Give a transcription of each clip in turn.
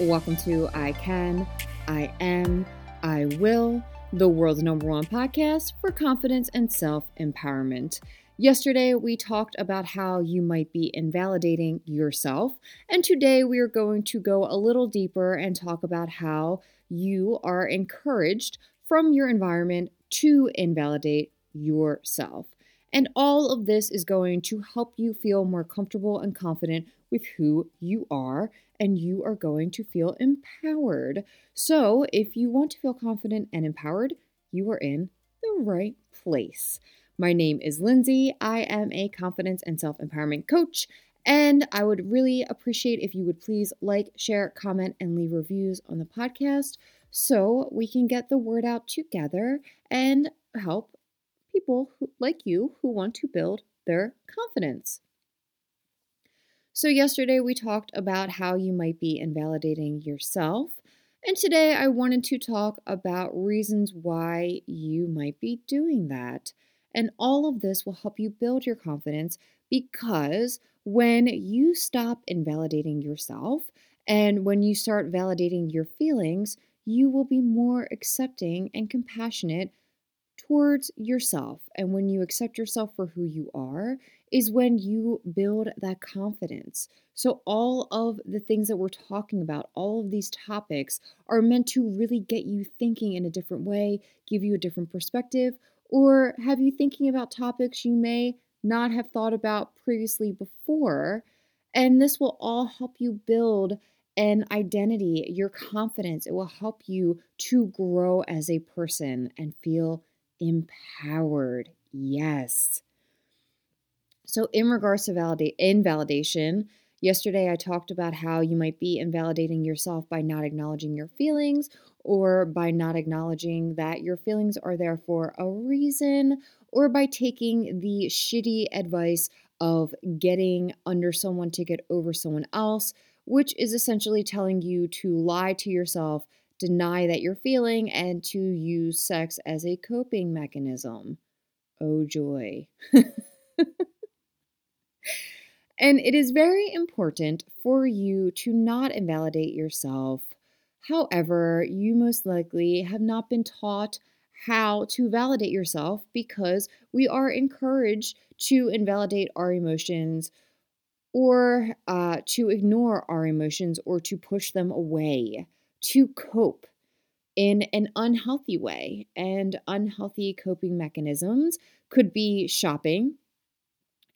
Welcome to I Can, I Am, I Will, the world's #1 podcast for confidence and self-empowerment. Yesterday, we talked about how you might be invalidating yourself, and today we are going to go a little deeper and talk about how you are encouraged from your environment to invalidate yourself. And all of this is going to help you feel more comfortable and confident with who you are, and you are going to feel empowered. So if you want to feel confident and empowered, you are in the right place. My name is Lindsay. I am a confidence and self-empowerment coach, and I would really appreciate if you would please like, share, comment, and leave reviews on the podcast so we can get the word out together and help people like you who want to build their confidence. So yesterday we talked about how you might be invalidating yourself, and today I wanted to talk about reasons why you might be doing that. And all of this will help you build your confidence, because when you stop invalidating yourself and when you start validating your feelings, you will be more accepting and compassionate towards yourself. And when you accept yourself for who you are is when you build that confidence. So all of the things that we're talking about, all of these topics are meant to really get you thinking in a different way, give you a different perspective, or have you thinking about topics you may not have thought about previously before. And this will all help you build an identity, your confidence. It will help you to grow as a person and feel empowered. Yes. So in regards to invalidation, yesterday I talked about how you might be invalidating yourself by not acknowledging your feelings, or by not acknowledging that your feelings are there for a reason, or by taking the shitty advice of getting under someone to get over someone else, which is essentially telling you to lie to yourself, deny that you're feeling, and to use sex as a coping mechanism. Oh joy. And it is very important for you to not invalidate yourself. However, you most likely have not been taught how to validate yourself, because we are encouraged to invalidate our emotions, or to ignore our emotions, or to push them away, to cope in an unhealthy way. And unhealthy coping mechanisms could be shopping.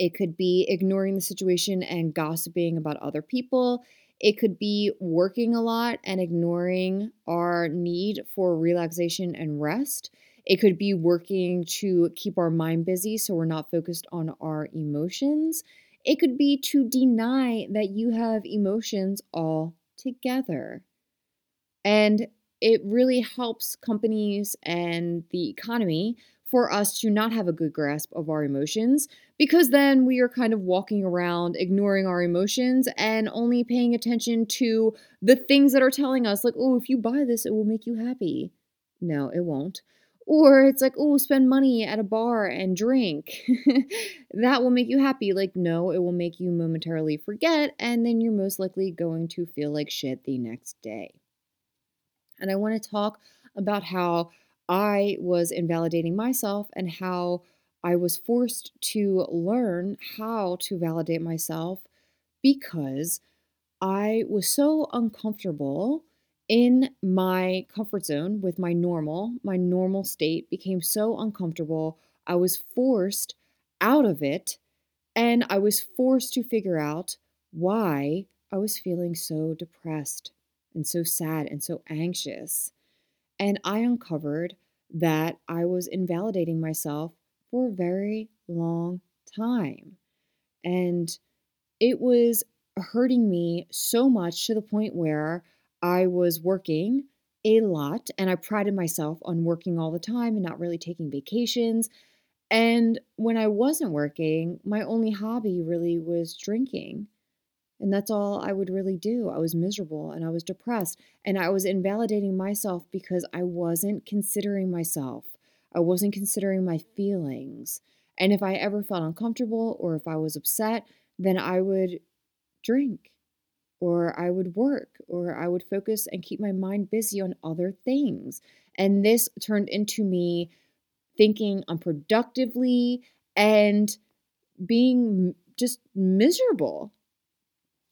It could be ignoring the situation and gossiping about other people. It could be working a lot and ignoring our need for relaxation and rest. It could be working to keep our mind busy so we're not focused on our emotions. It could be to deny that you have emotions altogether. And it really helps companies and the economy for us to not have a good grasp of our emotions, because then we are kind of walking around ignoring our emotions and only paying attention to the things that are telling us, like, oh, if you buy this, it will make you happy. No, it won't. Or it's like, oh, spend money at a bar and drink. That will make you happy. Like, no, it will make you momentarily forget, and then you're most likely going to feel like shit the next day. And I want to talk about how I was invalidating myself and how I was forced to learn how to validate myself, because I was so uncomfortable in my comfort zone with my normal state became so uncomfortable. I was forced out of it, and I was forced to figure out why I was feeling so depressed and so sad and so anxious. And I uncovered that I was invalidating myself for a very long time. And it was hurting me so much, to the point where I was working a lot, and I prided myself on working all the time and not really taking vacations. And when I wasn't working, my only hobby really was drinking. And that's all I would really do. I was miserable and I was depressed, and I was invalidating myself because I wasn't considering myself. I wasn't considering my feelings. And if I ever felt uncomfortable or if I was upset, then I would drink. or I would work, or I would focus and keep my mind busy on other things. And this turned into me thinking unproductively and being just miserable.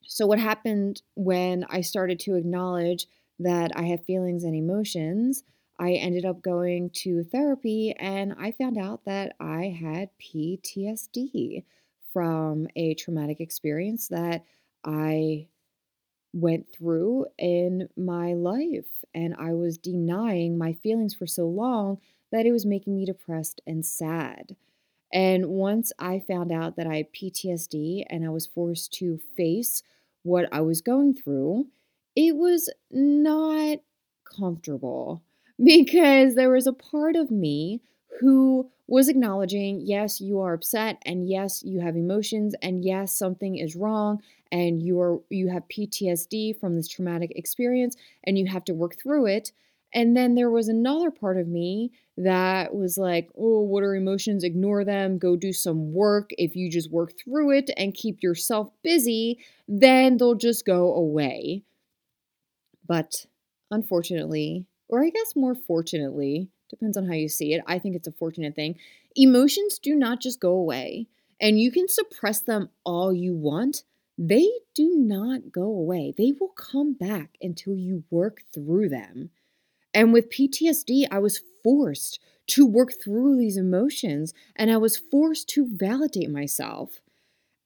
So what happened when I started to acknowledge that I have feelings and emotions, I ended up going to therapy and I found out that I had PTSD from a traumatic experience that I went through in my life. And I was denying my feelings for so long that it was making me depressed and sad. And once I found out that I had PTSD and I was forced to face what I was going through, it was not comfortable because there was a part of me who was acknowledging, yes, you are upset, and yes, you have emotions, and yes, something is wrong, and you have PTSD from this traumatic experience, and you have to work through it. And then there was another part of me that was like, oh, what are emotions? Ignore them. Go do some work. If you just work through it and keep yourself busy, then they'll just go away. But unfortunately, or I guess more fortunately, depends on how you see it. I think it's a fortunate thing. Emotions do not just go away, and you can suppress them all you want. They do not go away. They will come back until you work through them. And with PTSD, I was forced to work through these emotions, and I was forced to validate myself.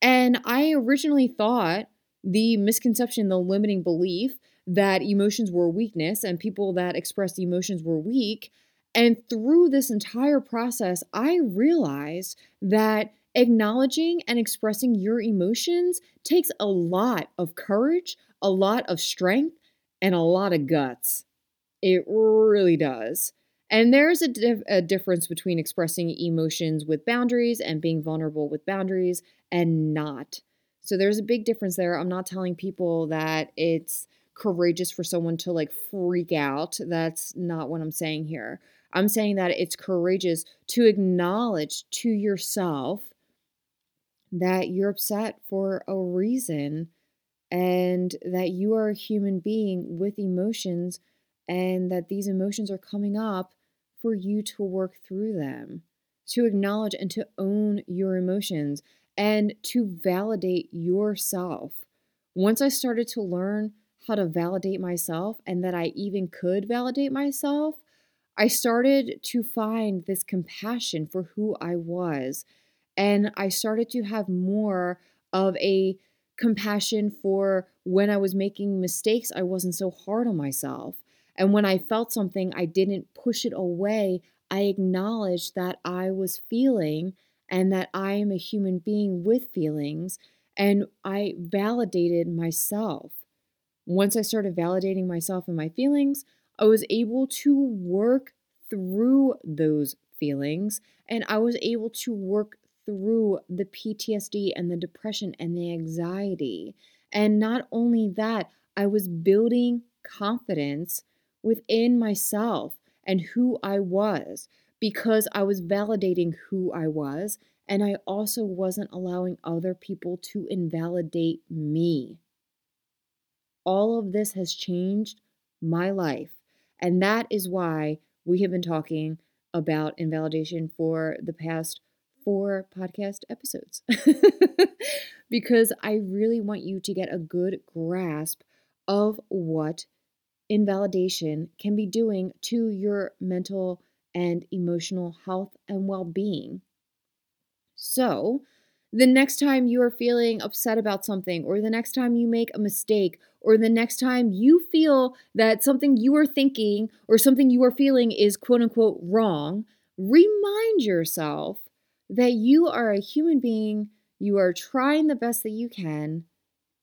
And I originally thought the misconception, the limiting belief that emotions were weakness and people that expressed emotions were weak. And through this entire process, I realized that acknowledging and expressing your emotions takes a lot of courage, a lot of strength, and a lot of guts. It really does. And there's a difference between expressing emotions with boundaries and being vulnerable with boundaries and not. So there's a big difference there. I'm not telling people that it's courageous for someone to like freak out. That's not what I'm saying here. I'm saying that it's courageous to acknowledge to yourself that you're upset for a reason and that you are a human being with emotions and that these emotions are coming up for you to work through them, to acknowledge and to own your emotions and to validate yourself. Once I started to learn how to validate myself and that I even could validate myself, I started to find this compassion for who I was. And I started to have more of a compassion for when I was making mistakes, I wasn't so hard on myself. And when I felt something, I didn't push it away. I acknowledged that I was feeling and that I am a human being with feelings. And I validated myself. Once I started validating myself and my feelings, I was able to work through those feelings and I was able to work through the PTSD and the depression and the anxiety. And not only that, I was building confidence within myself and who I was because I was validating who I was and I also wasn't allowing other people to invalidate me. All of this has changed my life. And that is why we have been talking about invalidation for the past 4 podcast episodes. Because I really want you to get a good grasp of what invalidation can be doing to your mental and emotional health and well-being. So the next time you are feeling upset about something, or the next time you make a mistake, or the next time you feel that something you are thinking or something you are feeling is quote unquote wrong, remind yourself that you are a human being, you are trying the best that you can,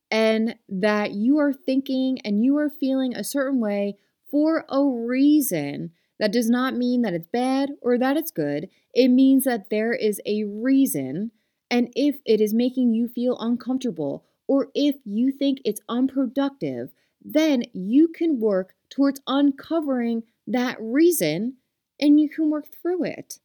and that you are thinking and you are feeling a certain way for a reason. That does not mean that it's bad or that it's good. It means that there is a reason. And if it is making you feel uncomfortable or if you think it's unproductive, then you can work towards uncovering that reason and you can work through it.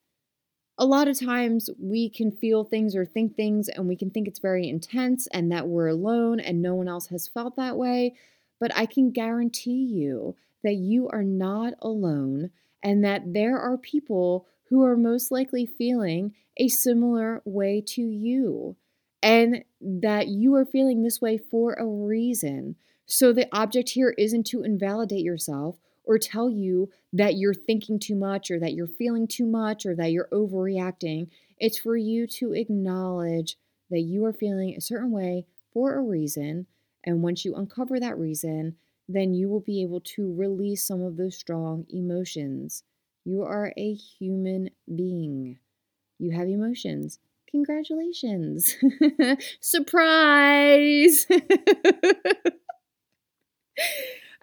a lot of times we can feel things or think things, and we can think it's very intense and that we're alone and no one else has felt that way. But I can guarantee you that you are not alone and that there are people who are most likely feeling a similar way to you, and that you are feeling this way for a reason. So the object here isn't to invalidate yourself or tell you that you're thinking too much or that you're feeling too much or that you're overreacting. It's for you to acknowledge that you are feeling a certain way for a reason. And once you uncover that reason, then you will be able to release some of those strong emotions. You are a human being. You have emotions. Congratulations. Surprise.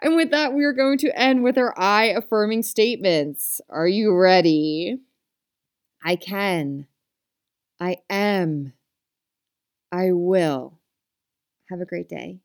And with that, we are going to end with our I affirming statements. Are you ready? I can. I am. I will. Have a great day.